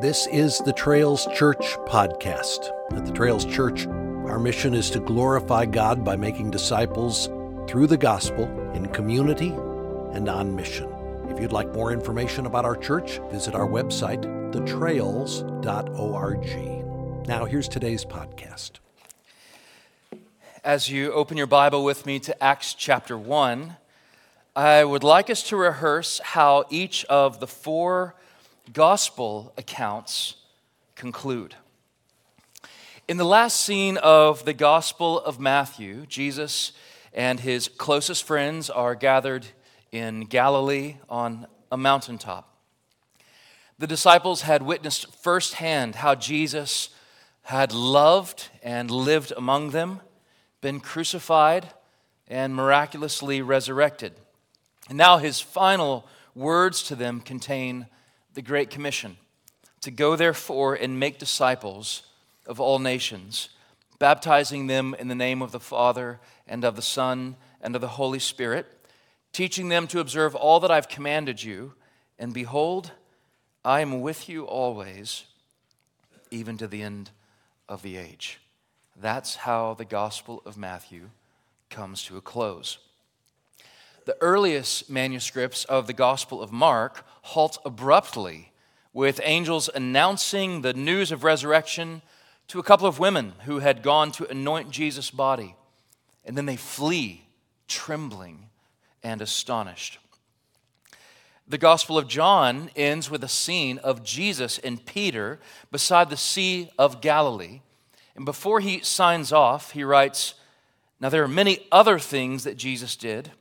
This is the Trails Church podcast. At the Trails Church, our mission is to glorify God by making disciples through the gospel, in community, and on mission. If you'd like more information about our church, visit our website, thetrails.org. Now, here's today's podcast. As you open your Bible with me to Acts chapter 1, I would like us to rehearse how each of the four gospel accounts conclude. In the last scene of the Gospel of Matthew, Jesus and his closest friends are gathered in Galilee on a mountaintop. The disciples had witnessed firsthand how Jesus had loved and lived among them, been crucified, and miraculously resurrected. And now his final words to them contain the Great Commission, to go therefore and make disciples of all nations, baptizing them in the name of the Father and of the Son and of the Holy Spirit, teaching them to observe all that I've commanded you, and behold, I am with you always, even to the end of the age. That's how the Gospel of Matthew comes to a close. The earliest manuscripts of the Gospel of Mark halt abruptly with angels announcing the news of resurrection to a couple of women who had gone to anoint Jesus' body, and then they flee, trembling and astonished. The Gospel of John ends with a scene of Jesus and Peter beside the Sea of Galilee, and before he signs off, he writes, "Now there are many other things that Jesus did.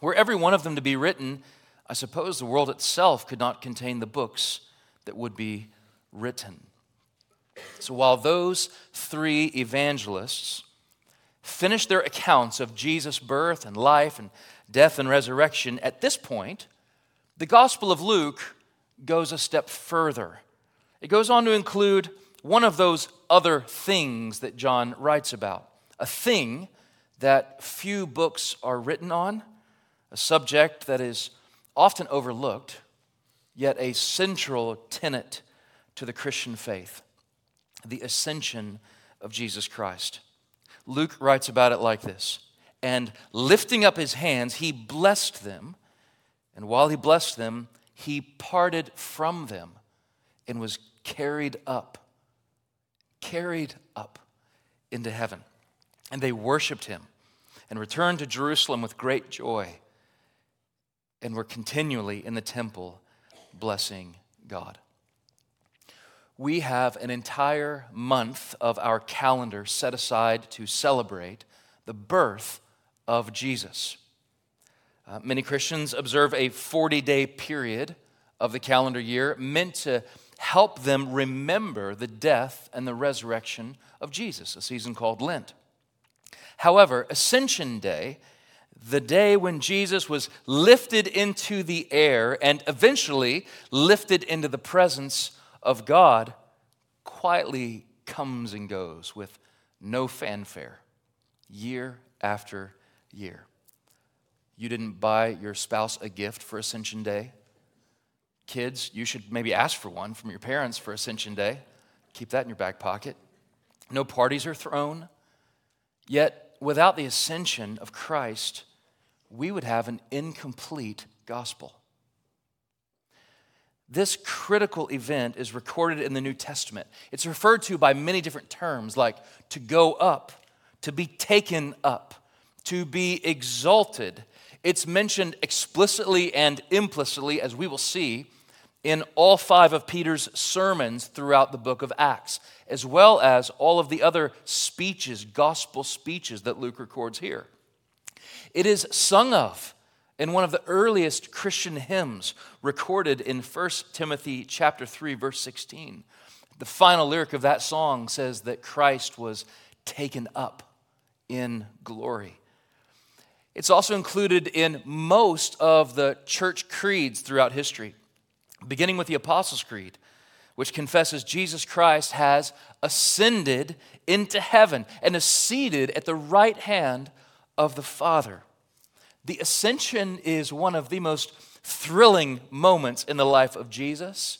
Were every one of them to be written, I suppose the world itself could not contain the books that would be written." So while those three evangelists finish their accounts of Jesus' birth and life and death and resurrection, at this point, the Gospel of Luke goes a step further. It goes on to include one of those other things that John writes about, a thing that few books are written on, a subject that is often overlooked, yet a central tenet to the Christian faith, the ascension of Jesus Christ. Luke writes about it like this, "And lifting up his hands, he blessed them, and while he blessed them, he parted from them and was carried up into heaven. And they worshiped him and returned to Jerusalem with great joy, and were continually in the temple blessing God." We have an entire month of our calendar set aside to celebrate the birth of Jesus. Many Christians observe a 40-day period of the calendar year meant to help them remember the death and the resurrection of Jesus, a season called Lent. However, Ascension Day, the day when Jesus was lifted into the air and eventually lifted into the presence of God, quietly comes and goes with no fanfare, year after year. You didn't buy your spouse a gift for Ascension Day. Kids, you should maybe ask for one from your parents for Ascension Day. Keep that in your back pocket. No parties are thrown. Yet, without the ascension of Christ, we would have an incomplete gospel. This critical event is recorded in the New Testament. It's referred to by many different terms, like to go up, to be taken up, to be exalted. It's mentioned explicitly and implicitly, as we will see, in all five of Peter's sermons throughout the book of Acts, as well as all of the other speeches, gospel speeches that Luke records here. It is sung of in one of the earliest Christian hymns recorded in 1 Timothy chapter 3, verse 16. The final lyric of that song says that Christ was taken up in glory. It's also included in most of the church creeds throughout history, beginning with the Apostles' Creed, which confesses Jesus Christ has ascended into heaven and is seated at the right hand of the Father. The ascension is one of the most thrilling moments in the life of Jesus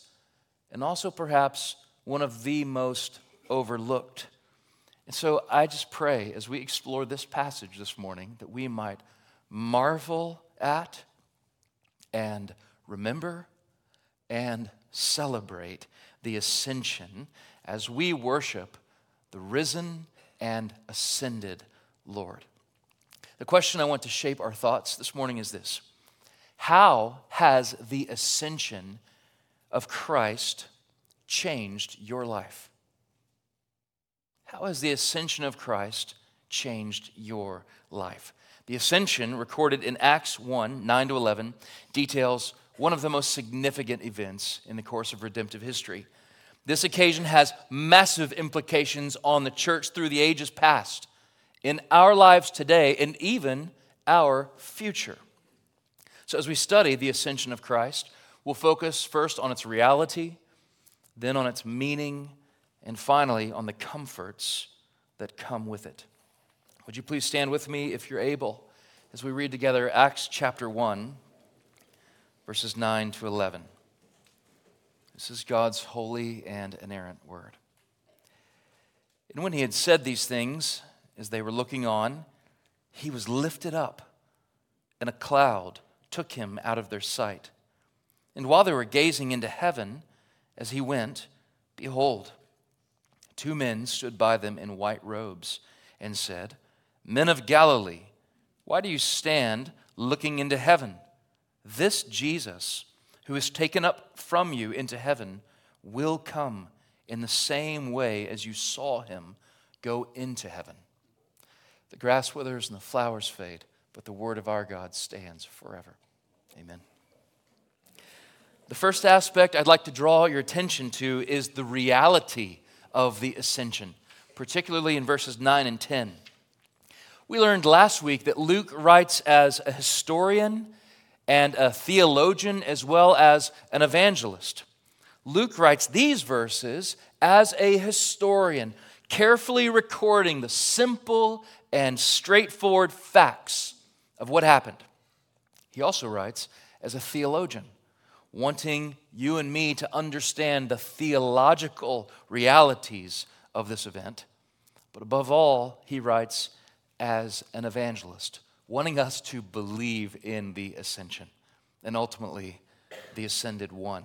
and also perhaps one of the most overlooked. And so I just pray as we explore this passage this morning that we might marvel at and remember and celebrate the ascension as we worship the risen and ascended Lord. The question I want to shape our thoughts this morning is this: how has the ascension of Christ changed your life? How has the ascension of Christ changed your life? The ascension, recorded in Acts 1, 9-11, details one of the most significant events in the course of redemptive history. This occasion has massive implications on the church through the ages past, in our lives today, and even our future. So as we study the ascension of Christ, we'll focus first on its reality, then on its meaning, and finally on the comforts that come with it. Would you please stand with me if you're able as we read together Acts chapter 1, verses 9-11. This is God's holy and inerrant word. And when he had said these things, as they were looking on, he was lifted up, and a cloud took him out of their sight. And while they were gazing into heaven, as he went, behold, two men stood by them in white robes and said, "Men of Galilee, why do you stand looking into heaven? This Jesus, who is taken up from you into heaven, will come in the same way as you saw him go into heaven. The grass withers and the flowers fade, but the word of our God stands forever." Amen. The first aspect I'd like to draw your attention to is the reality of the ascension, particularly in verses 9 and 10. We learned last week that Luke writes as a historian and a theologian as well as an evangelist. Luke writes these verses as a historian, carefully recording the simple and straightforward facts of what happened. He also writes as a theologian, wanting you and me to understand the theological realities of this event. But above all, he writes as an evangelist, wanting us to believe in the ascension and ultimately the ascended one.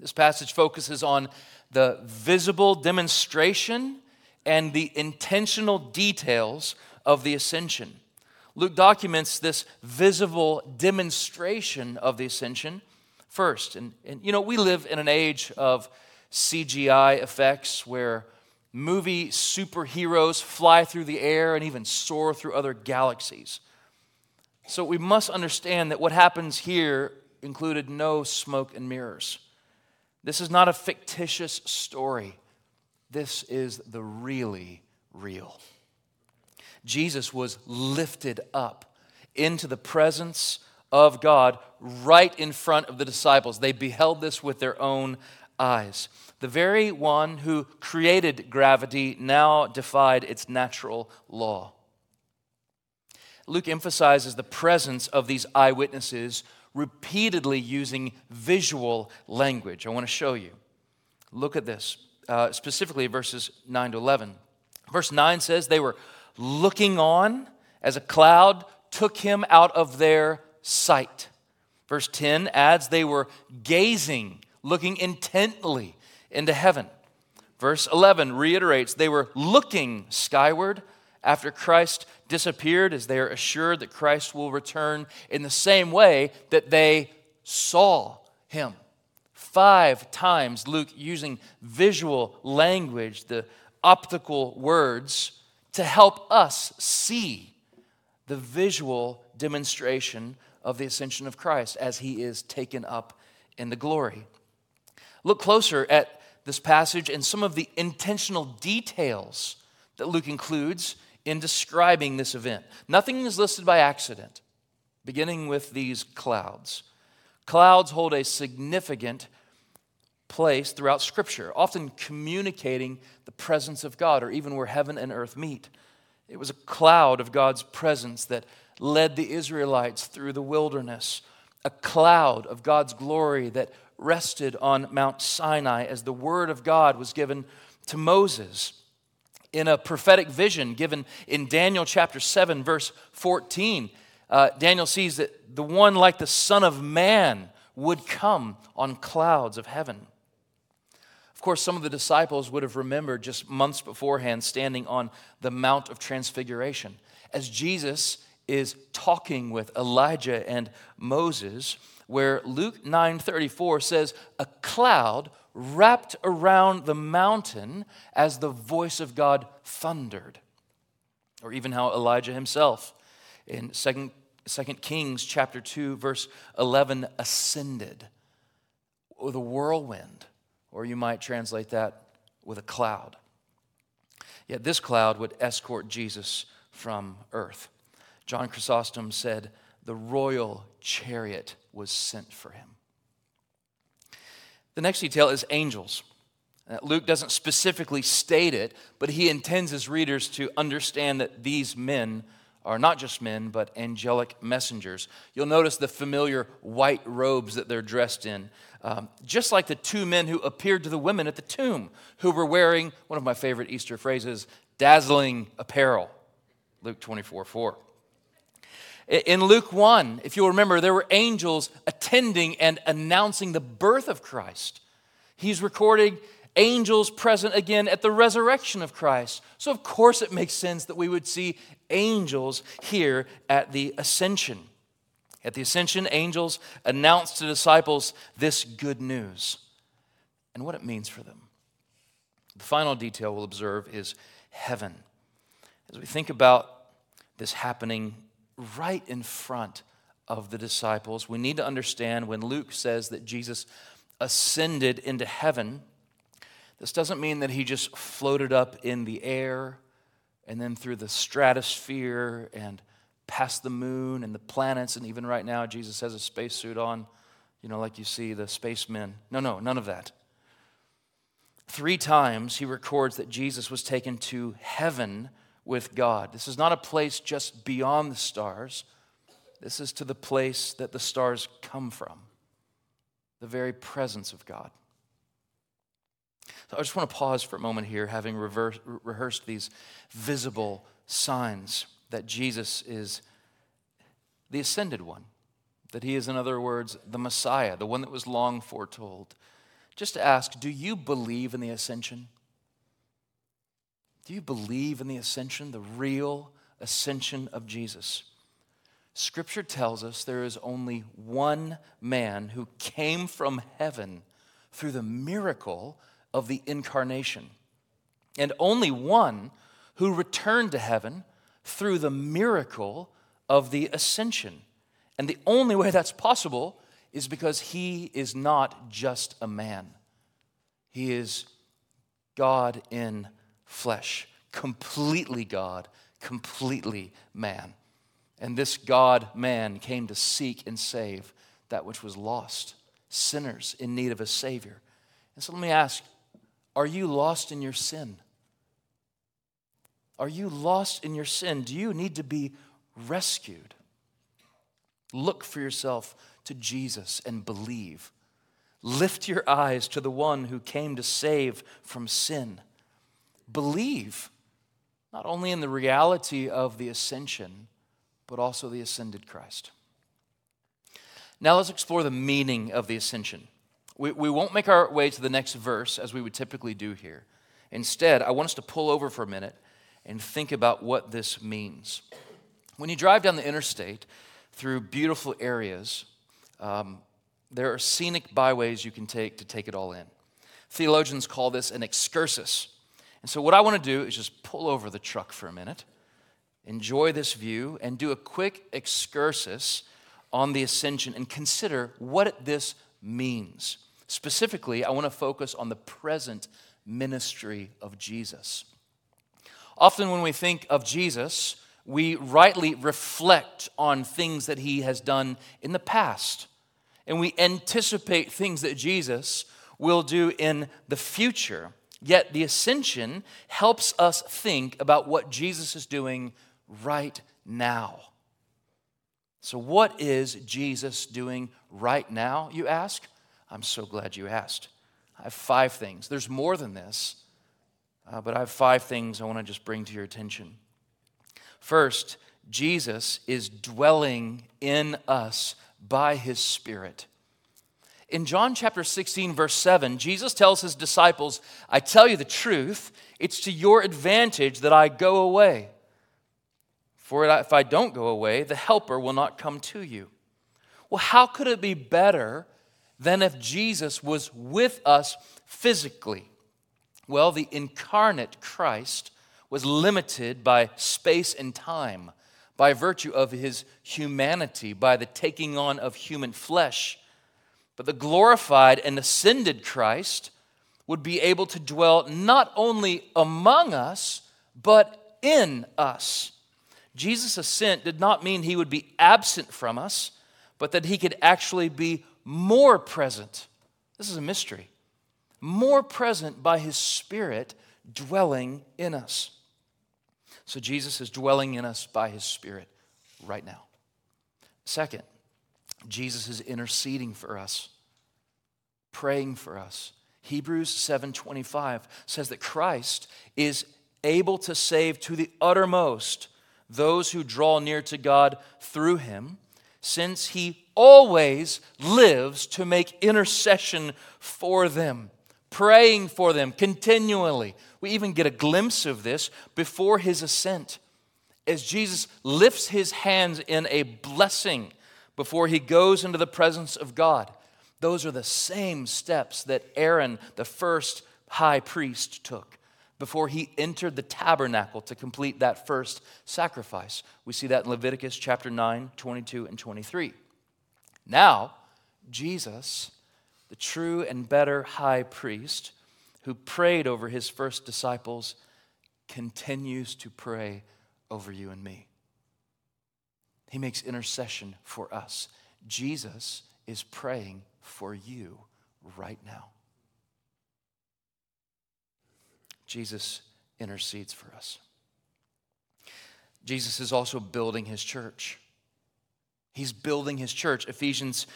This passage focuses on the visible demonstration and the intentional details of the ascension. Luke documents this visible demonstration of the ascension first. And you know, we live in an age of CGI effects where movie superheroes fly through the air and even soar through other galaxies. So we must understand that what happens here included no smoke and mirrors. This is not a fictitious story. This is the really real. Jesus was lifted up into the presence of God right in front of the disciples. They beheld this with their own eyes. The very one who created gravity now defied its natural law. Luke emphasizes the presence of these eyewitnesses, repeatedly using visual language. I want to show you. Look at this, specifically verses 9-11. Verse 9 says, they were looking on as a cloud took him out of their sight. Verse 10 adds, they were gazing, looking intently into heaven. Verse 11 reiterates, they were looking skyward after Christ disappeared, as they are assured that Christ will return in the same way that they saw him. 5 times Luke using visual language, the optical words, to help us see the visual demonstration of the ascension of Christ as he is taken up into glory. Look closer at this passage and some of the intentional details that Luke includes in describing this event. Nothing is listed by accident, beginning with these clouds. Clouds hold a significant place throughout Scripture, often communicating the presence of God, or even where heaven and earth meet. It was a cloud of God's presence that led the Israelites through the wilderness, a cloud of God's glory that rested on Mount Sinai as the word of God was given to Moses. In a prophetic vision given in Daniel chapter 7, verse 14, Daniel sees that the one like the Son of Man would come on clouds of heaven. Of course, some of the disciples would have remembered just months beforehand standing on the Mount of Transfiguration. As Jesus is talking with Elijah and Moses, where Luke 9:34 says, a cloud wrapped around the mountain as the voice of God thundered. Or even how Elijah himself in 2 Kings chapter 2, verse 11, ascended with a whirlwind, or you might translate that with a cloud. Yet this cloud would escort Jesus from earth. John Chrysostom said, the royal chariot was sent for him. The next detail is angels. Luke doesn't specifically state it, but he intends his readers to understand that these men are not just men, but angelic messengers. You'll notice the familiar white robes that they're dressed in, just like the two men who appeared to the women at the tomb, who were wearing, one of my favorite Easter phrases, dazzling apparel, Luke 24:4. In Luke 1, if you'll remember, there were angels attending and announcing the birth of Christ. He's recording angels present again at the resurrection of Christ. So of course it makes sense that we would see angels here at the ascension. At the ascension, angels announced to disciples this good news and what it means for them. The final detail we'll observe is heaven. As we think about this happening right in front of the disciples, we need to understand when Luke says that Jesus ascended into heaven, this doesn't mean that he just floated up in the air and then through the stratosphere and past the moon and the planets, and even right now Jesus has a spacesuit on, you know, like you see the spacemen. No, none of that. 3 times he records that Jesus was taken to heaven with God. This is not a place just beyond the stars. This is to the place that the stars come from, the very presence of God. So I just want to pause for a moment here, having rehearsed these visible signs that Jesus is the ascended one, that he is, in other words, the Messiah, the one that was long foretold. Just to ask, do you believe in the ascension? Do you believe in the ascension, the real ascension of Jesus? Scripture tells us there is only one man who came from heaven through the miracle of the incarnation, and only one who returned to heaven through the miracle of the ascension. And the only way that's possible is because he is not just a man. He is God in flesh, completely God, completely man. And this God-man came to seek and save that which was lost, sinners in need of a Savior. And so let me ask, are you lost in your sin? Are you lost in your sin? Do you need to be rescued? Look for yourself to Jesus and believe. Lift your eyes to the one who came to save from sin. Believe not only in the reality of the ascension, but also the ascended Christ. Now let's explore the meaning of the ascension. We won't make our way to the next verse as we would typically do here. Instead, I want us to pull over for a minute and think about what this means. When you drive down the interstate through beautiful areas, there are scenic byways you can take to take it all in. Theologians call this an excursus. And so what I want to do is just pull over the truck for a minute, enjoy this view, and do a quick excursus on the ascension and consider what this means. Specifically, I want to focus on the present ministry of Jesus. Often when we think of Jesus, we rightly reflect on things that he has done in the past, and we anticipate things that Jesus will do in the future. Yet the ascension helps us think about what Jesus is doing right now. So what is Jesus doing right now, you ask? I'm so glad you asked. I have five things. There's more than this, but I have five things I want to just bring to your attention. First, Jesus is dwelling in us by his Spirit. In John chapter 16, verse 7, Jesus tells his disciples, I tell you the truth, it's to your advantage that I go away. For if I don't go away, the helper will not come to you. Well, how could it be better than if Jesus was with us physically? Well, the incarnate Christ was limited by space and time, by virtue of his humanity, by the taking on of human flesh. But the glorified and ascended Christ would be able to dwell not only among us, but in us. Jesus' ascent did not mean he would be absent from us, but that he could actually be more present. This is a mystery. More present by his Spirit dwelling in us. So Jesus is dwelling in us by his Spirit right now. Second, Jesus is interceding for us, praying for us. Hebrews 7:25 says that Christ is able to save to the uttermost those who draw near to God through him, since he always lives to make intercession for them, praying for them continually. We even get a glimpse of this before his ascent, as Jesus lifts his hands in a blessing before he goes into the presence of God. Those are the same steps that Aaron, the first high priest, took before he entered the tabernacle to complete that first sacrifice. We see that in Leviticus chapter 9, 22 and 23. Now, Jesus, the true and better high priest, who prayed over his first disciples, continues to pray over you and me. He makes intercession for us. Jesus is praying for you right now. Jesus intercedes for us. Jesus is also building his church. He's building his church. Ephesians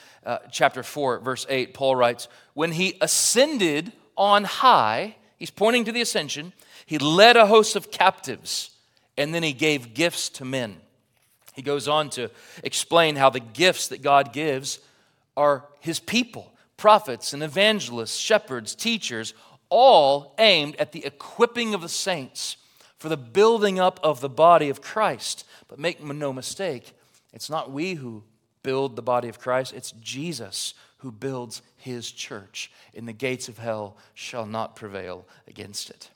chapter 4, verse 8, Paul writes, when he ascended on high, he's pointing to the ascension, he led a host of captives, and then he gave gifts to men. He goes on to explain how the gifts that God gives are his people, prophets and evangelists, shepherds, teachers, all aimed at the equipping of the saints for the building up of the body of Christ. But make no mistake, it's not we who build the body of Christ, it's Jesus who builds his church, and the gates of hell shall not prevail against it.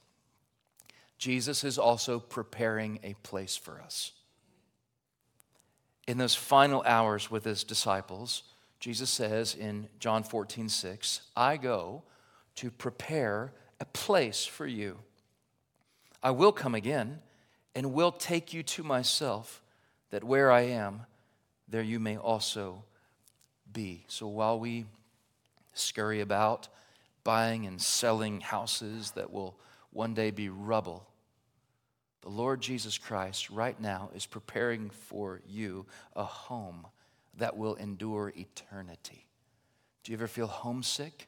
Jesus is also preparing a place for us. In those final hours with his disciples, Jesus says in John 14:6, I go to prepare a place for you. I will come again and will take you to myself, that where I am, there you may also be. So while we scurry about buying and selling houses that will one day be rubble, the Lord Jesus Christ right now is preparing for you a home that will endure eternity. Do you ever feel homesick?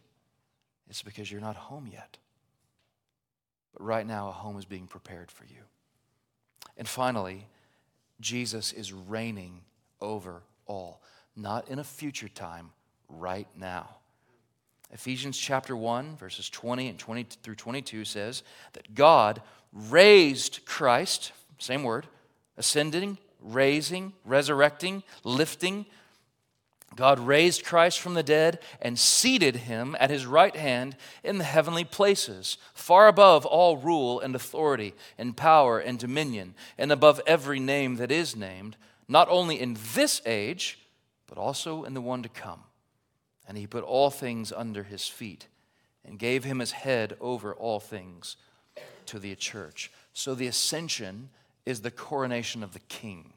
It's because you're not home yet. But right now, a home is being prepared for you. And finally, Jesus is reigning over all, not in a future time, right now. Ephesians chapter 1, verses 20 through 22 says that God raised Christ, same word, ascending, raising, resurrecting, lifting. God raised Christ from the dead and seated him at his right hand in the heavenly places, far above all rule and authority and power and dominion, and above every name that is named, not only in this age, but also in the one to come. And he put all things under his feet and gave him his head over all things to the church. So the ascension is the coronation of the King,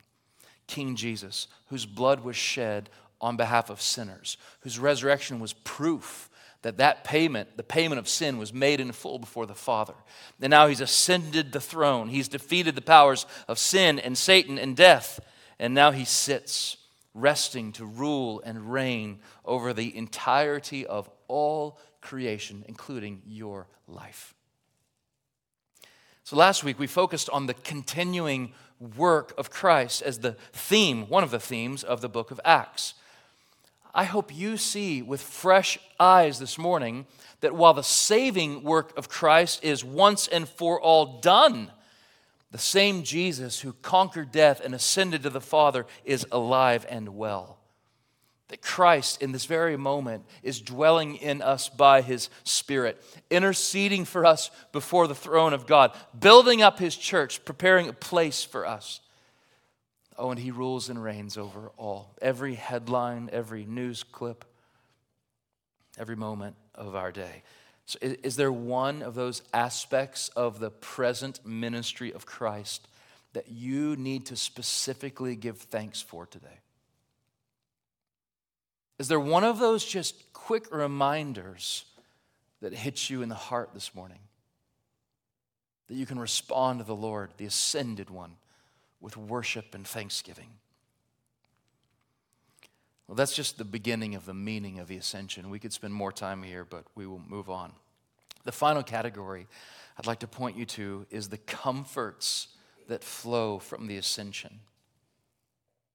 King Jesus, whose blood was shed on behalf of sinners, whose resurrection was proof that the payment of sin was made in full before the Father. And now he's ascended the throne. He's defeated the powers of sin and Satan and death. And now he sits, resting to rule and reign over the entirety of all creation, including your life. So last week we focused on the continuing work of Christ as the theme, one of the themes of the book of Acts. I hope you see with fresh eyes this morning that while the saving work of Christ is once and for all done, the same Jesus who conquered death and ascended to the Father is alive and well. That Christ in this very moment is dwelling in us by His Spirit, interceding for us before the throne of God, building up His church, preparing a place for us. Oh, and He rules and reigns over all, every headline, every news clip, every moment of our day. So is there one of those aspects of the present ministry of Christ that you need to specifically give thanks for today? Is there one of those just quick reminders that hits you in the heart this morning? That you can respond to the Lord, the ascended one, with worship and thanksgiving. Well, that's just the beginning of the meaning of the ascension. We could spend more time here, but we will move on. The final category I'd like to point you to is the comforts that flow from the ascension.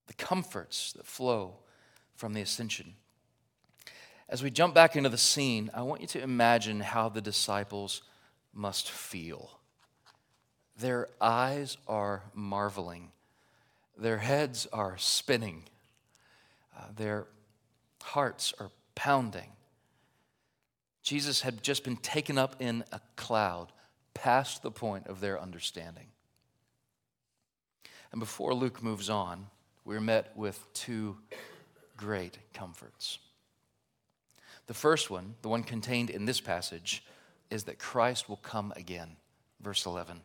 The comforts that flow from the ascension. As we jump back into the scene, I want you to imagine how the disciples must feel. Their eyes are marveling. Their heads are spinning. Their hearts are pounding. Jesus had just been taken up in a cloud past the point of their understanding. And before Luke moves on, we're met with two great comforts. The first one, the one contained in this passage, is that Christ will come again. Verse 11.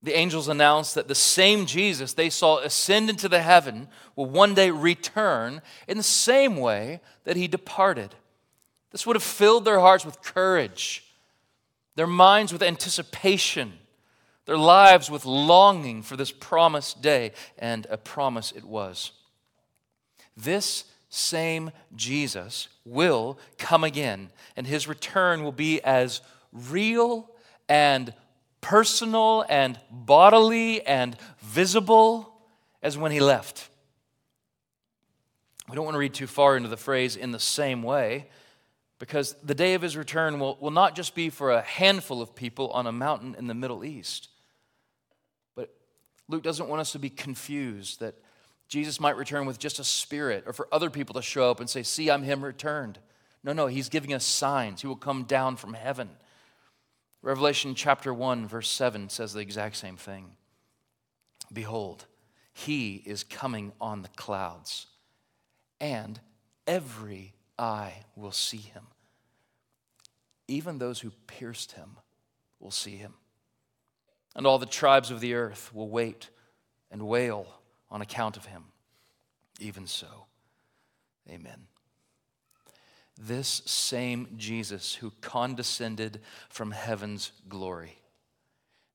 The angels announced that the same Jesus they saw ascend into the heaven will one day return in the same way that he departed. This would have filled their hearts with courage, their minds with anticipation, their lives with longing for this promised day, and a promise it was. This same Jesus will come again, and his return will be as real and personal and bodily and visible as when he left. We don't want to read too far into the phrase "in the same way," because the day of his return will not just be for a handful of people on a mountain in the Middle East. But Luke doesn't want us to be confused that Jesus might return with just a spirit, or for other people to show up and say, "See, I'm him returned." No, he's giving us signs. He will come down from heaven. Revelation chapter 1, verse 7 says the exact same thing. Behold, he is coming on the clouds, and every eye will see him. Even those who pierced him will see him. And all the tribes of the earth will wait and wail on account of him. Even so, amen. This same Jesus who condescended from heaven's glory.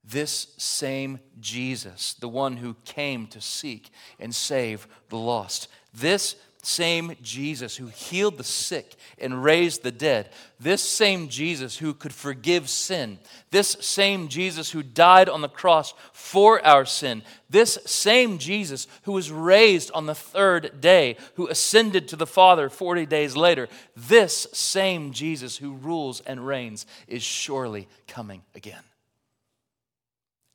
This same Jesus, the one who came to seek and save the lost. This same Jesus who healed the sick and raised the dead. This same Jesus who could forgive sin. This same Jesus who died on the cross for our sin. This same Jesus who was raised on the third day, who ascended to the Father 40 days later. This same Jesus who rules and reigns is surely coming again.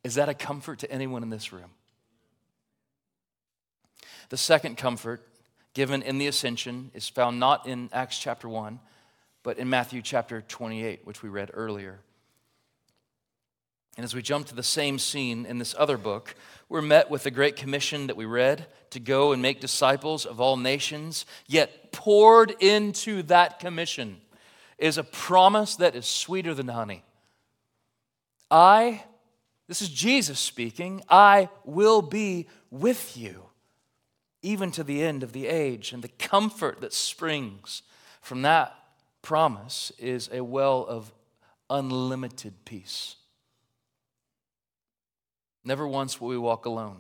Is that a comfort to anyone in this room? The second comfort given in the ascension is found not in Acts chapter 1, but in Matthew chapter 28, which we read earlier. And as we jump to the same scene in this other book, we're met with the Great Commission that we read to go and make disciples of all nations, yet poured into that commission is a promise that is sweeter than honey. This is Jesus speaking, I will be with you, even to the end of the age. And the comfort that springs from that promise is a well of unlimited peace. Never once will we walk alone.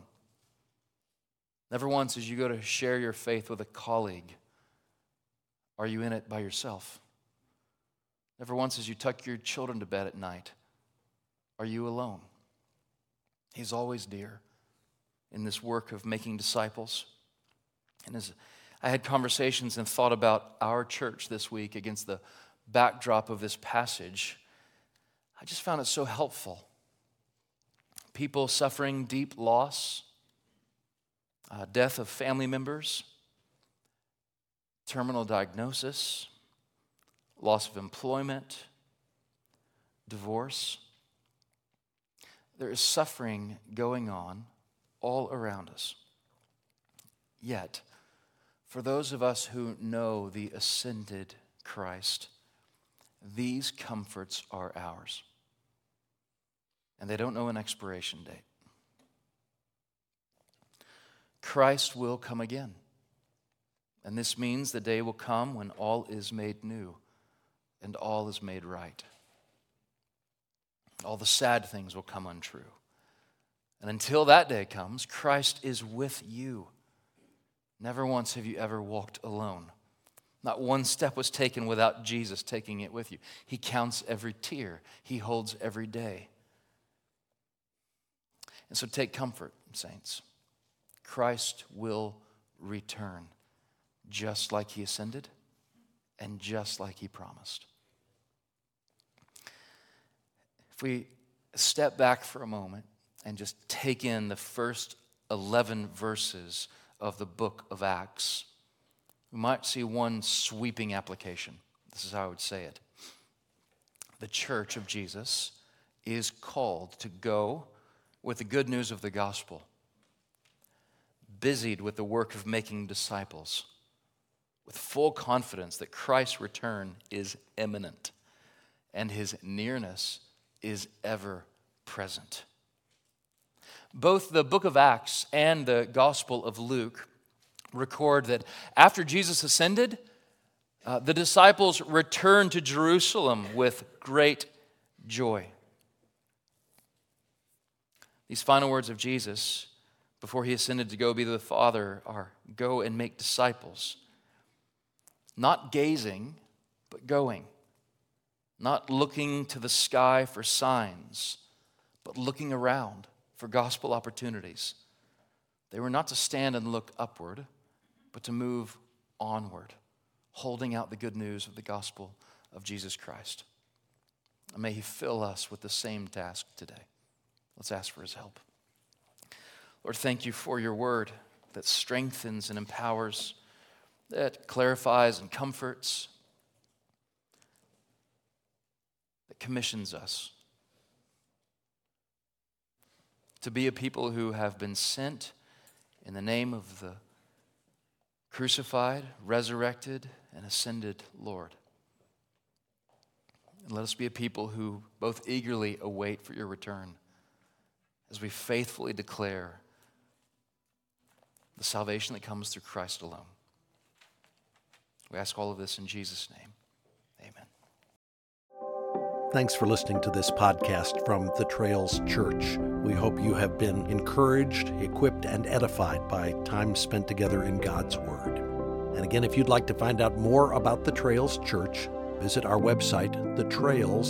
Never once, as you go to share your faith with a colleague, are you in it by yourself. Never once as you tuck your children to bed at night are you alone. He's always dear in this work of making disciples. And as I had conversations and thought about our church this week against the backdrop of this passage, I just found it so helpful. People suffering deep loss, death of family members, terminal diagnosis, loss of employment, divorce. There is suffering going on all around us. Yet, for those of us who know the ascended Christ, these comforts are ours. And they don't know an expiration date. Christ will come again. And this means the day will come when all is made new and all is made right. All the sad things will come untrue. And until that day comes, Christ is with you. Never once have you ever walked alone. Not one step was taken without Jesus taking it with you. He counts every tear. He holds every day. And so take comfort, saints. Christ will return just like he ascended and just like he promised. If we step back for a moment and just take in the first 11 verses of the book of Acts, we might see one sweeping application. This is how I would say it. The church of Jesus is called to go with the good news of the gospel, busied with the work of making disciples, with full confidence that Christ's return is imminent and his nearness is ever present. Both the book of Acts and the Gospel of Luke record that after Jesus ascended, the disciples returned to Jerusalem with great joy. These final words of Jesus before he ascended to go be the Father are, go and make disciples. Not gazing, but going. Not looking to the sky for signs, but looking around for gospel opportunities. They were not to stand and look upward, but to move onward, holding out the good news of the gospel of Jesus Christ. And may he fill us with the same task today. Let's ask for his help. Lord, thank you for your word that strengthens and empowers, that clarifies and comforts, that commissions us to be a people who have been sent in the name of the crucified, resurrected, and ascended Lord. And let us be a people who both eagerly await for your return as we faithfully declare the salvation that comes through Christ alone. We ask all of this in Jesus' name. Amen. Thanks for listening to this podcast from The Trails Church. We hope you have been encouraged, equipped, and edified by time spent together in God's Word. And again, if you'd like to find out more about The Trails Church, visit our website, thetrails.org.